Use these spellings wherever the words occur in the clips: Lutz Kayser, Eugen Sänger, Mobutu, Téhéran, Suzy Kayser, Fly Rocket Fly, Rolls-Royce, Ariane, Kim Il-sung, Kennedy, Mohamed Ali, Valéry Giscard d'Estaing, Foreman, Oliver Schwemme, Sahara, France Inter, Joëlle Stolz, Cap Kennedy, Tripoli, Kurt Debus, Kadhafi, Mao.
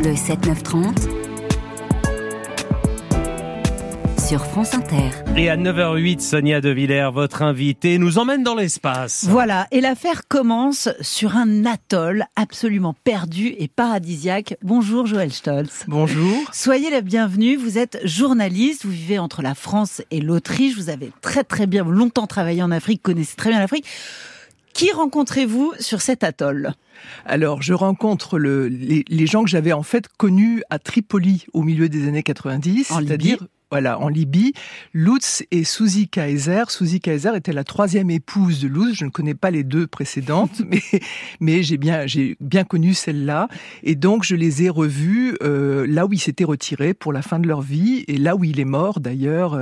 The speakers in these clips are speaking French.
le 7-9-30 sur France Inter. Et à 9h08, Sonia Devillers, votre invitée, nous emmène dans l'espace. Voilà, et l'affaire commence sur un atoll absolument perdu et paradisiaque. Bonjour Joëlle Stolz. Bonjour. Soyez la bienvenue, vous êtes journaliste, vous vivez entre la France et l'Autriche, vous avez longtemps travaillé en Afrique, connaissez très bien l'Afrique. Qui rencontrez-vous sur cet atoll ? Alors, je rencontre les gens que j'avais en fait connus à Tripoli au milieu des années 90, c'est-à-dire... Voilà, en Libye, Lutz et Suzy Kayser. Suzy Kayser était la troisième épouse de Lutz. Je ne connais pas les deux précédentes, mais j'ai bien connu celle-là. Et donc, je les ai revus là où ils s'étaient retirés pour la fin de leur vie et là où il est mort d'ailleurs,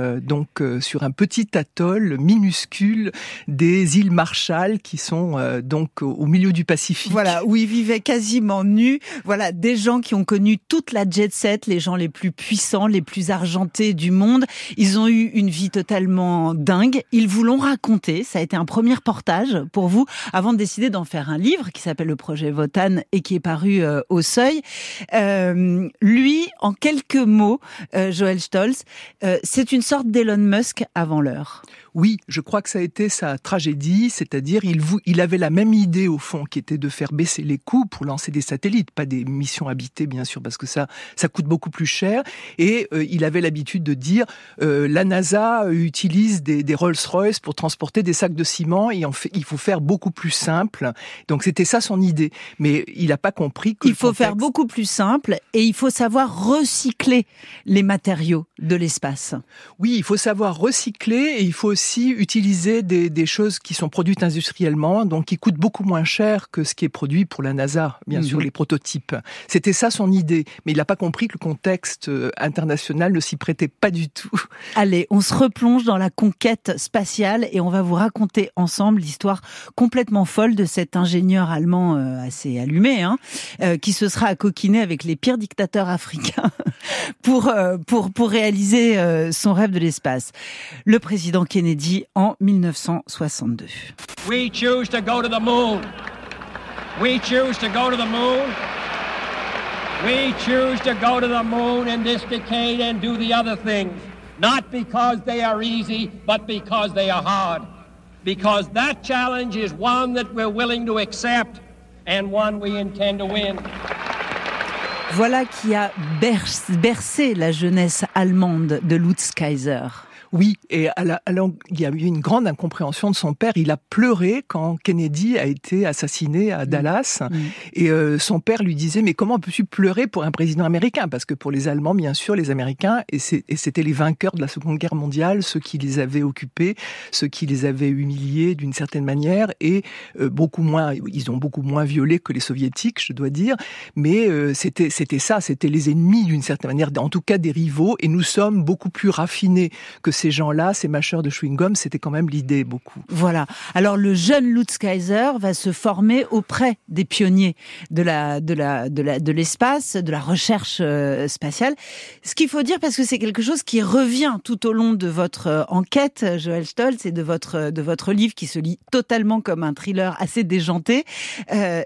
sur un petit atoll minuscule des îles Marshall qui sont donc au milieu du Pacifique. Voilà, où ils vivaient quasiment nus. Voilà, des gens qui ont connu toute la jet set, les gens les plus puissants, les plus argentés du monde. Ils ont eu une vie totalement dingue. Ils vous l'ont raconté. Ça a été un premier reportage pour vous avant de décider d'en faire un livre qui s'appelle Le Projet Wotan et qui est paru au Seuil. Lui, en quelques mots, Joëlle Stolz, c'est une sorte d'Elon Musk avant l'heure. Oui, je crois que ça a été sa tragédie, c'est-à-dire il avait la même idée au fond, qui était de faire baisser les coûts pour lancer des satellites, pas des missions habitées bien sûr, parce que ça coûte beaucoup plus cher, et il avait l'habitude de dire la NASA utilise des Rolls-Royce pour transporter des sacs de ciment, et il faut faire beaucoup plus simple, donc c'était ça son idée, mais il n'a pas compris que... Il faut faire beaucoup plus simple, et il faut savoir recycler les matériaux de l'espace. Oui, il faut savoir recycler, et il faut aussi utiliser des choses qui sont produites industriellement, donc qui coûtent beaucoup moins cher que ce qui est produit pour la NASA, bien sûr, les prototypes. C'était ça son idée, mais il n'a pas compris que le contexte international ne s'y prêtait pas du tout. Allez, on se replonge dans la conquête spatiale et on va vous raconter ensemble l'histoire complètement folle de cet ingénieur allemand assez allumé, qui se sera coquiné avec les pires dictateurs africains pour réaliser son rêve de l'espace. Le président Kennedy en 1962. We choose to go to the moon. We choose to go to the moon. We choose to go to the moon in this decade and do the other things, not because they are easy, but because they are hard. Because that challenge is one that we're willing to accept and one we intend to win. Voilà qui a bercé la jeunesse allemande de Lutz Kayser. Oui, et alors il y a eu une grande incompréhension de son père. Il a pleuré quand Kennedy a été assassiné à Dallas. Mmh. Et son père lui disait « Mais comment peux-tu pleurer pour un président américain ?» Parce que pour les Allemands, bien sûr, les Américains, et c'était les vainqueurs de la Seconde Guerre mondiale, ceux qui les avaient occupés, ceux qui les avaient humiliés d'une certaine manière, et ils ont beaucoup moins violé que les Soviétiques, je dois dire. Mais c'était les ennemis d'une certaine manière, en tout cas des rivaux, et nous sommes beaucoup plus raffinés que ces gens-là, ces mâcheurs de chewing-gum, c'était quand même l'idée, beaucoup. Voilà. Alors, le jeune Lutz Kayser va se former auprès des pionniers de l'espace, de la recherche spatiale. Ce qu'il faut dire, parce que c'est quelque chose qui revient tout au long de votre enquête, Joëlle Stolz, et de votre livre, qui se lit totalement comme un thriller assez déjanté,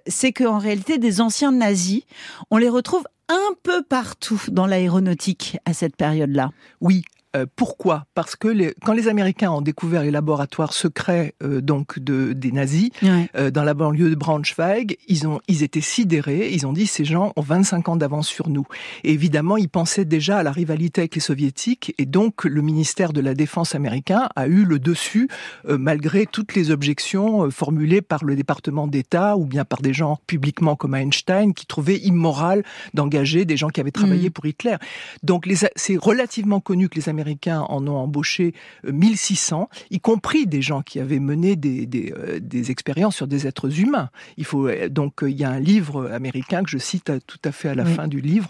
c'est qu'en réalité, des anciens nazis, on les retrouve un peu partout dans l'aéronautique à cette période-là. Oui. Pourquoi ? Parce que quand les Américains ont découvert les laboratoires secrets des nazis, dans la banlieue de Braunschweig, ils étaient sidérés, ils ont dit ces gens ont 25 ans d'avance sur nous. Et évidemment, ils pensaient déjà à la rivalité avec les Soviétiques, et donc le ministère de la Défense américain a eu le dessus, malgré toutes les objections formulées par le département d'État, ou bien par des gens publiquement comme Einstein, qui trouvaient immoral d'engager des gens qui avaient travaillé pour Hitler. Donc c'est relativement connu que les Américains en ont embauché 1600, y compris des gens qui avaient mené des expériences sur des êtres humains. Il y a un livre américain que je cite tout à fait à la fin du livre,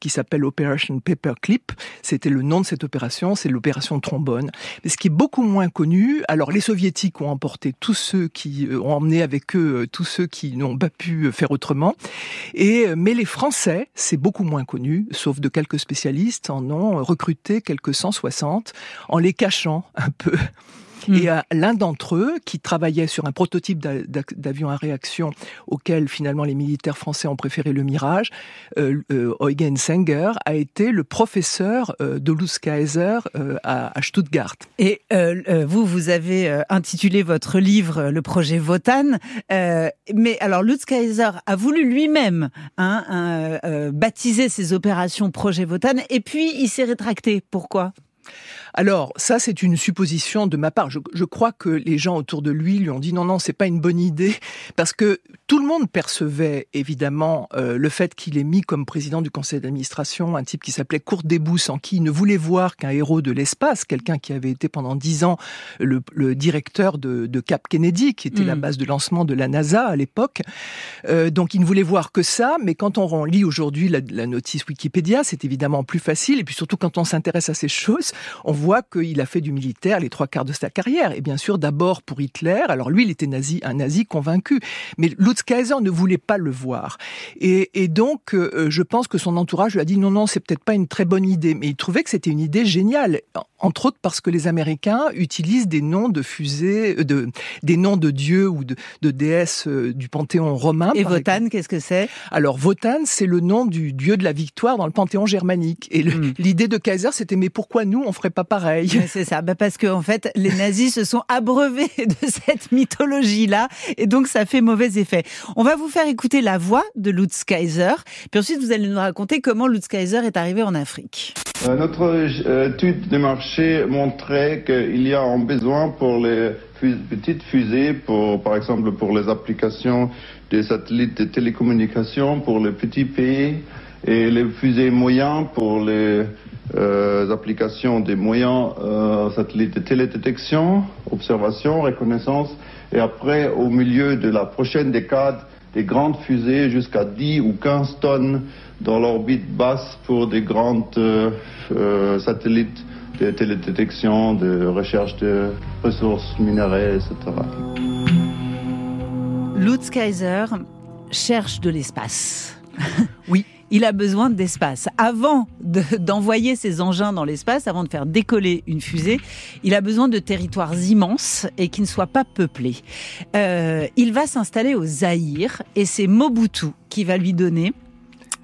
qui s'appelle Operation Paperclip. C'était le nom de cette opération, c'est l'opération Trombone. Mais ce qui est beaucoup moins connu, alors les Soviétiques ont emporté tous ceux qui ont emmené avec eux tous ceux qui n'ont pas pu faire autrement. Mais les Français, c'est beaucoup moins connu, sauf de quelques spécialistes en ont recruté quelques 160 en les cachant un peu. Et l'un d'entre eux, qui travaillait sur un prototype d'avion à réaction auquel finalement les militaires français ont préféré le Mirage, Eugen Sänger, a été le professeur de Lutz Kayser à Stuttgart. Et vous avez intitulé votre livre « Le projet Wotan ». Mais alors Lutz Kayser a voulu lui-même baptiser ses opérations projet Wotan, et puis il s'est rétracté. Pourquoi ? Alors, ça, c'est une supposition de ma part. Je crois que les gens autour de lui ont dit non, c'est pas une bonne idée, parce que tout le monde percevait, évidemment, le fait qu'il ait mis comme président du conseil d'administration un type qui s'appelait Kurt Debus, en qui il ne voulait voir qu'un héros de l'espace, quelqu'un qui avait été pendant 10 ans le directeur de Cap Kennedy, qui était la base de lancement de la NASA à l'époque. Donc, il ne voulait voir que ça, mais quand on lit aujourd'hui la notice Wikipédia, c'est évidemment plus facile, et puis surtout quand on s'intéresse à ces choses, on voit qu'il a fait du militaire les 3/4 de sa carrière. Et bien sûr, d'abord pour Hitler. Alors lui, il était un nazi convaincu. Mais Lutz Kayser ne voulait pas le voir. Et donc, je pense que son entourage lui a dit non, c'est peut-être pas une très bonne idée. Mais il trouvait que c'était une idée géniale. Entre autres parce que les Américains utilisent des noms de fusées, des noms de dieux ou de déesses du panthéon romain. Et Wotan, qu'est-ce que c'est ? Alors, Wotan, c'est le nom du dieu de la victoire dans le panthéon germanique. Et l'idée de Kayser, c'était mais pourquoi nous, on ferait pas pareil. Mais c'est ça, parce qu'en fait, les nazis se sont abreuvés de cette mythologie-là, et donc ça fait mauvais effet. On va vous faire écouter la voix de Lutz Kayser, puis ensuite vous allez nous raconter comment Lutz Kayser est arrivé en Afrique. Notre étude de marché montrait qu'il y a un besoin pour les petites fusées, par exemple pour les applications des satellites de télécommunications, pour les petits pays, et les fusées moyens pour les applications des moyens satellites de télédétection, observation, reconnaissance, et après au milieu de la prochaine décade, des grandes fusées jusqu'à 10 ou 15 tonnes dans l'orbite basse pour des grandes satellites de télédétection, de recherche de ressources minérales, etc. Lutz Kayser cherche de l'espace. Oui. Il a besoin d'espace. Avant d'envoyer ses engins dans l'espace, avant de faire décoller une fusée, il a besoin de territoires immenses et qui ne soient pas peuplés. Il va s'installer au Zaïre et c'est Mobutu qui va lui donner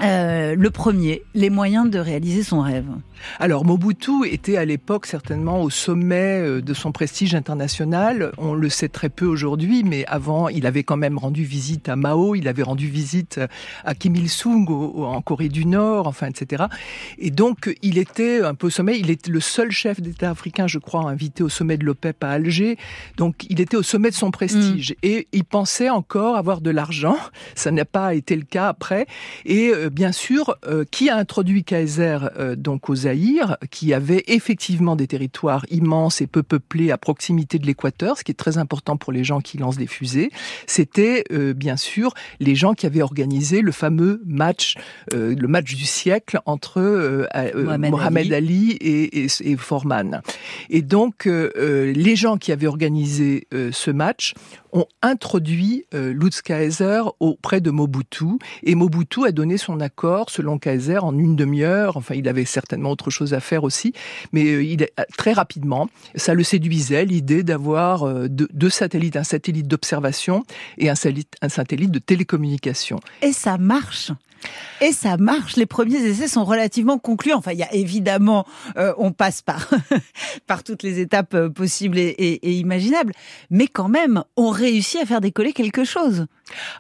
le premier, les moyens de réaliser son rêve. Alors Mobutu était à l'époque certainement au sommet de son prestige international. On le sait très peu aujourd'hui, mais avant, il avait quand même rendu visite à Mao, il avait rendu visite à Kim Il-sung en Corée du Nord, enfin, etc. Et donc, il était un peu au sommet. Il est le seul chef d'État africain, je crois, invité au sommet de l'OPEP à Alger. Donc, il était au sommet de son prestige. Et il pensait encore avoir de l'argent. Ça n'a pas été le cas après. Et bien sûr, qui a introduit Kayser donc au Zaïre, qui avait effectivement des territoires immenses et peu peuplés à proximité de l'équateur, ce qui est très important pour les gens qui lancent des fusées, c'était bien sûr les gens qui avaient organisé le fameux match, le match du siècle entre Mohamed Ali et Foreman. Et donc, les gens qui avaient organisé ce match ont introduit Lutz Kayser auprès de Mobutu, et Mobutu a donné son accord, selon Kayser, en une demi-heure. Enfin, il avait certainement autre chose à faire aussi, mais très rapidement, ça le séduisait, l'idée d'avoir deux satellites, un satellite d'observation et un satellite de télécommunication. Et ça marche. Et ça marche, les premiers essais sont relativement concluants. Enfin, il y a évidemment, on passe par toutes les étapes possibles et imaginables, mais quand même, on réussit à faire décoller quelque chose.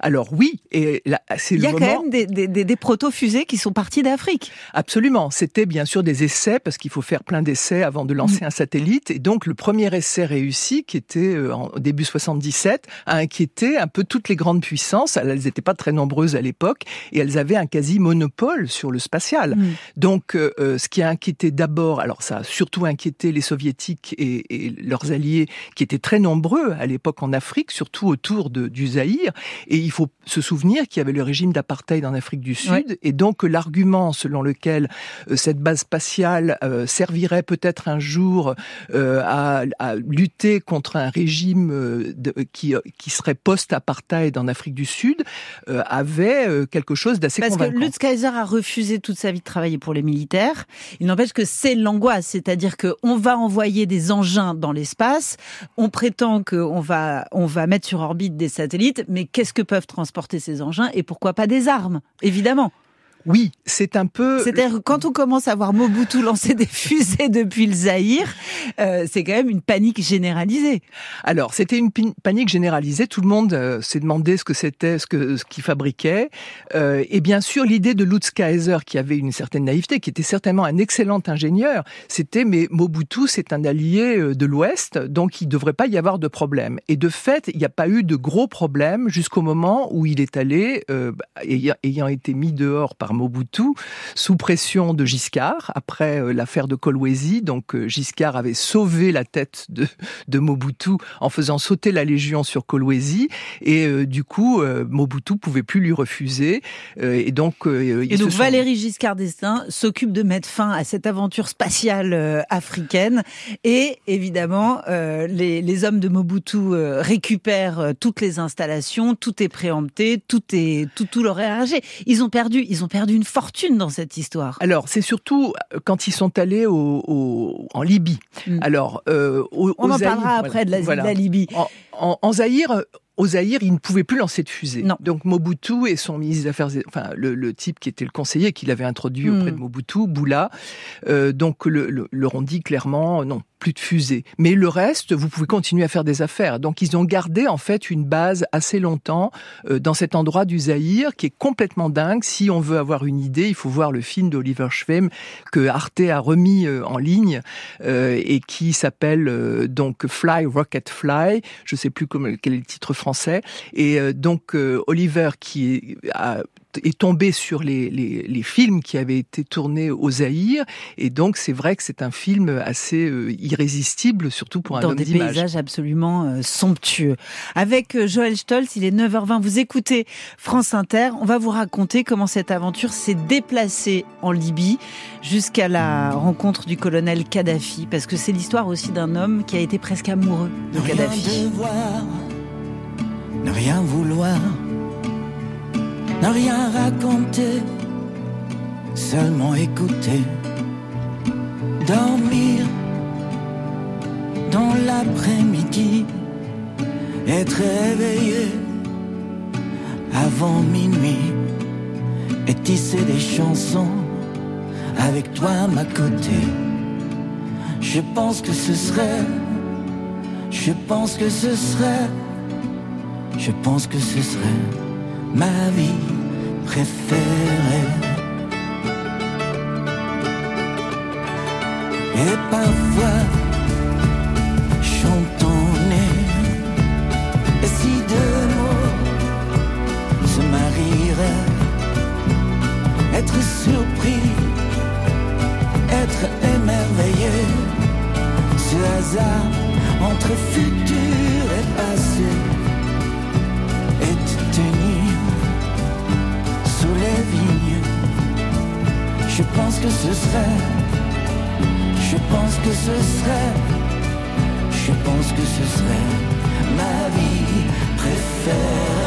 Alors oui, et là, c'est le moment... Il y a quand même des proto-fusées qui sont parties d'Afrique. Absolument, c'était bien sûr des essais, parce qu'il faut faire plein d'essais avant de lancer un satellite, et donc le premier essai réussi, qui était en début 1977, a inquiété un peu toutes les grandes puissances. Elles n'étaient pas très nombreuses à l'époque, et elles avaient un quasi-monopole sur le spatial. Donc, ce qui a inquiété d'abord, alors ça a surtout inquiété les Soviétiques et leurs alliés qui étaient très nombreux à l'époque en Afrique, surtout autour du Zaïre, Et il faut se souvenir qu'il y avait le régime d'apartheid en Afrique du Sud, oui. Et donc l'argument selon lequel cette base spatiale servirait peut-être un jour à lutter contre un régime qui serait post-apartheid en Afrique du Sud avait quelque chose d'assez convaincant. Parce que Lutz Kayser a refusé toute sa vie de travailler pour les militaires. Il n'empêche que c'est l'angoisse, c'est-à-dire qu'on va envoyer des engins dans l'espace, on prétend qu'on va mettre sur orbite des satellites, mais qu'est-ce que peuvent transporter ces engins et pourquoi pas des armes, évidemment. Oui, c'est un peu... C'est-à-dire que quand on commence à voir Mobutu lancer des fusées depuis le Zaïre, c'est quand même une panique généralisée. Alors, c'était une panique généralisée. Tout le monde s'est demandé ce que c'était, ce qu'il fabriquait. Et bien sûr, l'idée de Lutz Kayser, qui avait une certaine naïveté, qui était certainement un excellent ingénieur, c'était, mais Mobutu, c'est un allié de l'Ouest, donc il ne devrait pas y avoir de problème. Et de fait, il n'y a pas eu de gros problème jusqu'au moment où il est allé, ayant été mis dehors par Mobutu, sous pression de Giscard, après l'affaire de Kolwezi. Donc Giscard avait sauvé la tête de Mobutu en faisant sauter la Légion sur Kolwezi, et du coup Mobutu ne pouvait plus lui refuser. Et donc Valéry Giscard d'Estaing s'occupe de mettre fin à cette aventure spatiale africaine, et évidemment les hommes de Mobutu récupèrent toutes les installations, tout est préempté, tout leur est arrangé. Ils ont perdu une fortune dans cette histoire. Alors, c'est surtout quand ils sont allés en Libye. Alors, on en parlera après de la Libye. En Zaïre... Au Zaïre, il ne pouvait plus lancer de fusée. Non. Donc Mobutu et son ministre des Affaires, enfin le type qui était le conseiller qu'il avait introduit auprès de Mobutu, Boula, donc leur ont dit clairement non, plus de fusée. Mais le reste, vous pouvez continuer à faire des affaires. Donc ils ont gardé en fait une base assez longtemps dans cet endroit du Zaïre qui est complètement dingue. Si on veut avoir une idée, il faut voir le film d'Oliver Schwemme que Arte a remis en ligne et qui s'appelle donc Fly Rocket Fly. Je ne sais plus quel est le titre français. Et donc Oliver qui est tombé sur les films qui avaient été tournés au Zaïre, et donc c'est vrai que c'est un film assez irrésistible, surtout pour un homme d'image. Dans des paysages absolument somptueux. Avec Joëlle Stolz, il est 9h20, vous écoutez France Inter, on va vous raconter comment cette aventure s'est déplacée en Libye jusqu'à la rencontre du colonel Kadhafi, parce que c'est l'histoire aussi d'un homme qui a été presque amoureux de Kadhafi. Ne rien vouloir, ne rien raconter, seulement écouter, dormir dans l'après-midi, être réveillé avant minuit et tisser des chansons avec toi à ma côté. Je pense que ce serait ma vie préférée. Et parfois, chantonner. Et si deux mots se marieraient, être surpris, être émerveillé, ce hasard entre futur et passé. Sous les vignes, je pense que ce serait ma vie préférée.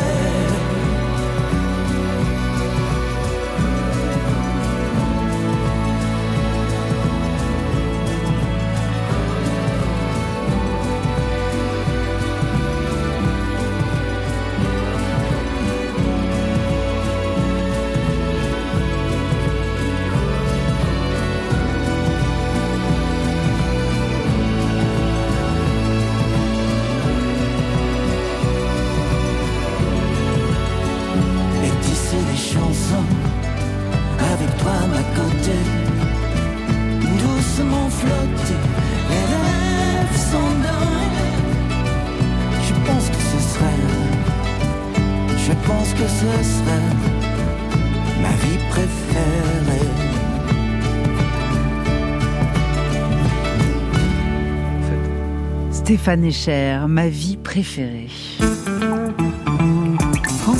Stéphane Écher, ma vie préférée.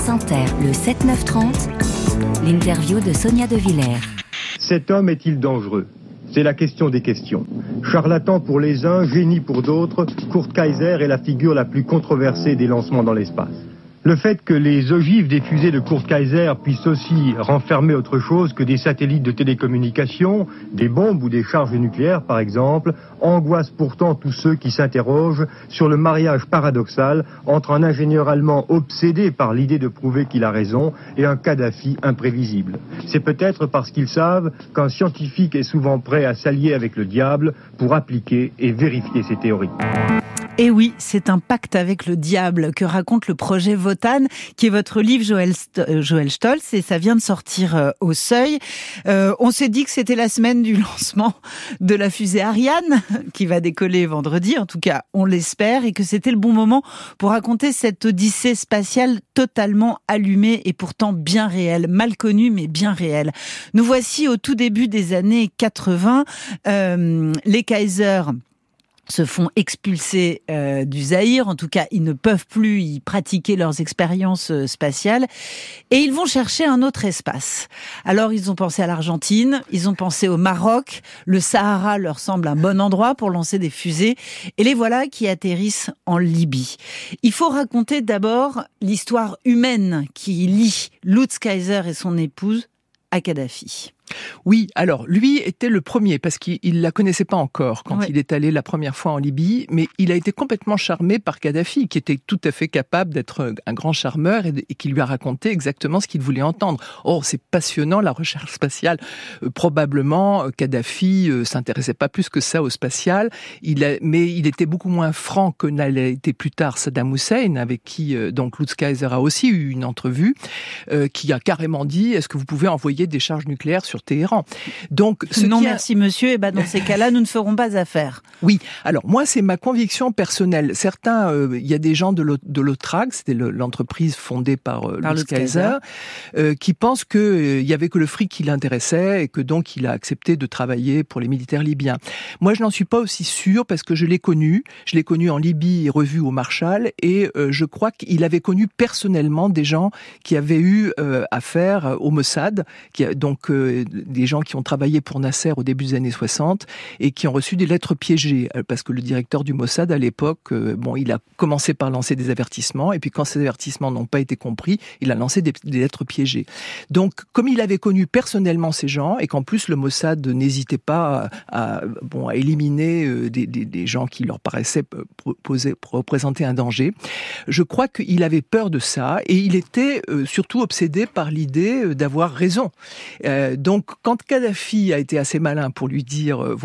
France Inter, le 7-9-30, l'interview de Sonia Devillers. Cet homme est-il dangereux ? C'est la question des questions. Charlatan pour les uns, génie pour d'autres, Kurt Kayser est la figure la plus controversée des lancements dans l'espace. Le fait que les ogives des fusées de Kurt Kayser puissent aussi renfermer autre chose que des satellites de télécommunications, des bombes ou des charges nucléaires par exemple, angoisse pourtant tous ceux qui s'interrogent sur le mariage paradoxal entre un ingénieur allemand obsédé par l'idée de prouver qu'il a raison et un Kadhafi imprévisible. C'est peut-être parce qu'ils savent qu'un scientifique est souvent prêt à s'allier avec le diable pour appliquer et vérifier ses théories. Et oui, c'est un pacte avec le diable que raconte le projet Wotan, qui est votre livre, Joëlle Stolz, et ça vient de sortir au Seuil. On s'est dit que c'était la semaine du lancement de la fusée Ariane, qui va décoller vendredi, en tout cas on l'espère, et que c'était le bon moment pour raconter cette odyssée spatiale totalement allumée et pourtant bien réelle, mal connue mais bien réelle. Nous voici au tout début des années 80, les Kayser se font expulser du Zaïre, en tout cas ils ne peuvent plus y pratiquer leurs expériences spatiales, et ils vont chercher un autre espace. Alors ils ont pensé à l'Argentine, ils ont pensé au Maroc, le Sahara leur semble un bon endroit pour lancer des fusées, et les voilà qui atterrissent en Libye. Il faut raconter d'abord l'histoire humaine qui lie Lutz Kayser et son épouse à Kadhafi. Oui, alors lui était le premier parce qu'il la connaissait pas encore quand il est allé la première fois en Libye, mais il a été complètement charmé par Kadhafi, qui était tout à fait capable d'être un grand charmeur et qui lui a raconté exactement ce qu'il voulait entendre. Or, c'est passionnant la recherche spatiale. Probablement, Kadhafi s'intéressait pas plus que ça au spatial, mais il était beaucoup moins franc que n'a été plus tard Saddam Hussein, avec qui donc Lutz Kayser a aussi eu une entrevue, qui a carrément dit « Est-ce que vous pouvez envoyer des charges nucléaires sur Téhéran ?» Donc, non, merci monsieur, et dans ces cas-là, nous ne ferons pas affaire. Oui, alors moi, c'est ma conviction personnelle. Certains, il y a des gens de l'Otrag, c'était l'entreprise fondée par Lutz Kayser, qui pensent qu'il n'y avait que le fric qui l'intéressait et que donc il a accepté de travailler pour les militaires libyens. Moi, je n'en suis pas aussi sûre parce que je l'ai connu en Libye et revu au Marshall, et je crois qu'il avait connu personnellement des gens qui avaient eu affaire au Mossad, des gens qui ont travaillé pour Nasser au début des années 60 et qui ont reçu des lettres piégées, parce que le directeur du Mossad à l'époque, il a commencé par lancer des avertissements, et puis quand ces avertissements n'ont pas été compris, il a lancé des lettres piégées. Donc, comme il avait connu personnellement ces gens, et qu'en plus le Mossad n'hésitait pas à éliminer des gens qui leur paraissaient représenter un danger, je crois qu'il avait peur de ça, et il était surtout obsédé par l'idée d'avoir raison. Donc, quand Kadhafi a été assez malin pour lui dire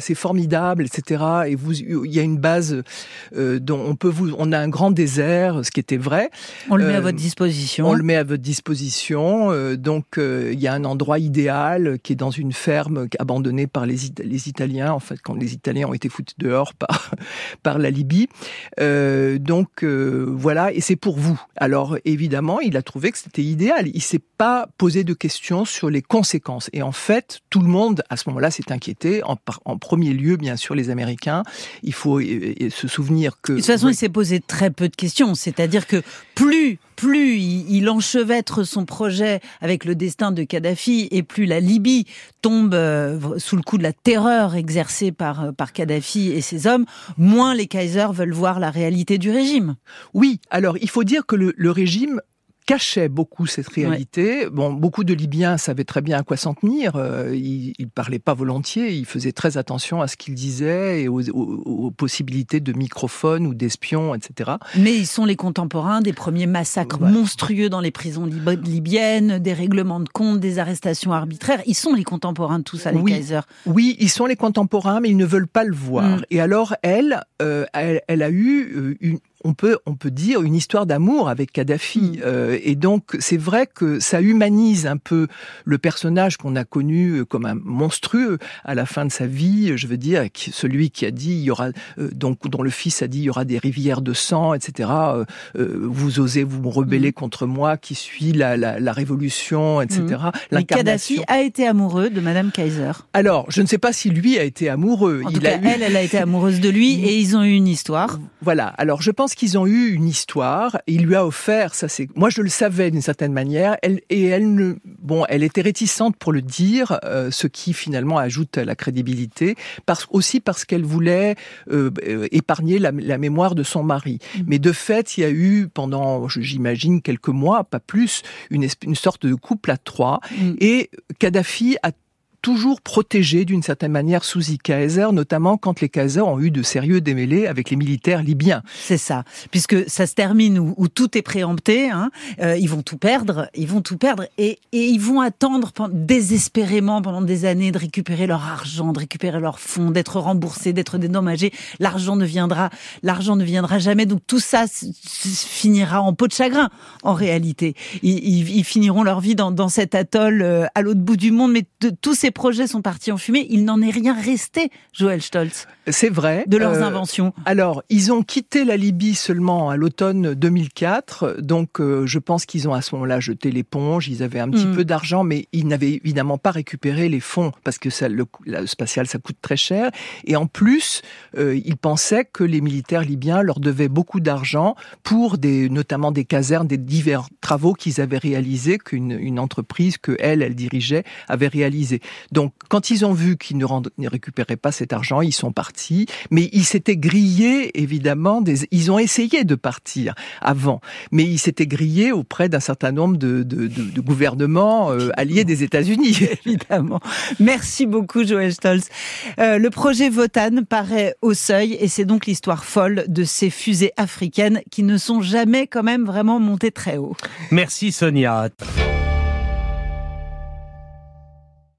c'est formidable, etc. Et il y a une base dont on a un grand désert, ce qui était vrai. On le met à votre disposition. Donc, il y a un endroit idéal qui est dans une ferme abandonnée par les Italiens. En fait, quand les Italiens ont été foutus dehors par la Libye, et c'est pour vous. Alors, évidemment, il a trouvé que c'était idéal. Il s'est pas posé de questions sur les conséquences. Et en fait, tout le monde, à ce moment-là, s'est inquiété. En premier lieu, bien sûr, les Américains. Il faut se souvenir que... De toute façon, il s'est posé très peu de questions. C'est-à-dire que plus il enchevêtre son projet avec le destin de Kadhafi, et plus la Libye tombe sous le coup de la terreur exercée par Kadhafi et ses hommes, moins les Kayser veulent voir la réalité du régime. Oui, alors il faut dire que le régime cachait beaucoup cette réalité. Ouais. Bon, beaucoup de Libyens savaient très bien à quoi s'en tenir. Ils parlaient pas volontiers. Ils faisaient très attention à ce qu'ils disaient et aux possibilités de microphones ou d'espions, etc. Mais ils sont les contemporains des premiers massacres monstrueux dans les prisons libyennes, des règlements de comptes, des arrestations arbitraires. Ils sont les contemporains de tout ça, les Kayser. Oui, ils sont les contemporains, mais ils ne veulent pas le voir. Et alors, elle a eu une... On peut dire une histoire d'amour avec Kadhafi. Et donc, c'est vrai que ça humanise un peu le personnage qu'on a connu comme un monstrueux à la fin de sa vie, je veux dire, celui qui a dit, il y aura, dont le fils a dit, il y aura des rivières de sang, etc. Vous osez vous rebeller contre moi, qui suis la révolution, etc. Mais Kadhafi a été amoureux de Madame Kayser. Alors, je ne sais pas si lui a été amoureux. En tout cas, elle a été amoureuse de lui et ils ont eu une histoire. Voilà. Alors, je pense parce qu'ils ont eu une histoire, et il lui a offert, ça c'est, moi je le savais d'une certaine manière, elle était réticente pour le dire, ce qui finalement ajoute à la crédibilité, parce qu'elle voulait épargner la mémoire de son mari. Mmh. Mais de fait, il y a eu pendant, j'imagine, quelques mois, pas plus, une sorte de couple à trois, et Kadhafi a toujours protégé d'une certaine manière Suzy Kayser, notamment quand les Kayser ont eu de sérieux démêlés avec les militaires libyens. C'est ça, puisque ça se termine où tout est préempté, hein, ils vont tout perdre et ils vont attendre désespérément pendant des années de récupérer leur argent, de récupérer leurs fonds, d'être remboursés, d'être dédommagés. L'argent ne viendra jamais, donc tout ça finira en peau de chagrin, en réalité. Ils finiront leur vie dans cet atoll à l'autre bout du monde, mais tous ces projets sont partis en fumée, il n'en est rien resté, Joëlle Stolz. C'est vrai. De leurs inventions. Alors, ils ont quitté la Libye seulement à l'automne 2004, donc je pense qu'ils ont à ce moment-là jeté l'éponge, ils avaient un petit peu d'argent, mais ils n'avaient évidemment pas récupéré les fonds, parce que le spatial, ça coûte très cher, et en plus, ils pensaient que les militaires libyens leur devaient beaucoup d'argent pour notamment des casernes, des divers travaux qu'ils avaient réalisés, qu'une entreprise qu'elle dirigeait, avait réalisé. Donc, quand ils ont vu qu'ils ne récupéraient pas cet argent, ils sont partis. Mais ils s'étaient grillés, évidemment, ils ont essayé de partir avant. Mais ils s'étaient grillés auprès d'un certain nombre de gouvernements alliés des États-Unis, évidemment. Merci beaucoup, Joëlle Stolz. Le projet Wotan paraît au Seuil, et c'est donc l'histoire folle de ces fusées africaines qui ne sont jamais quand même vraiment montées très haut. Merci, Sonia.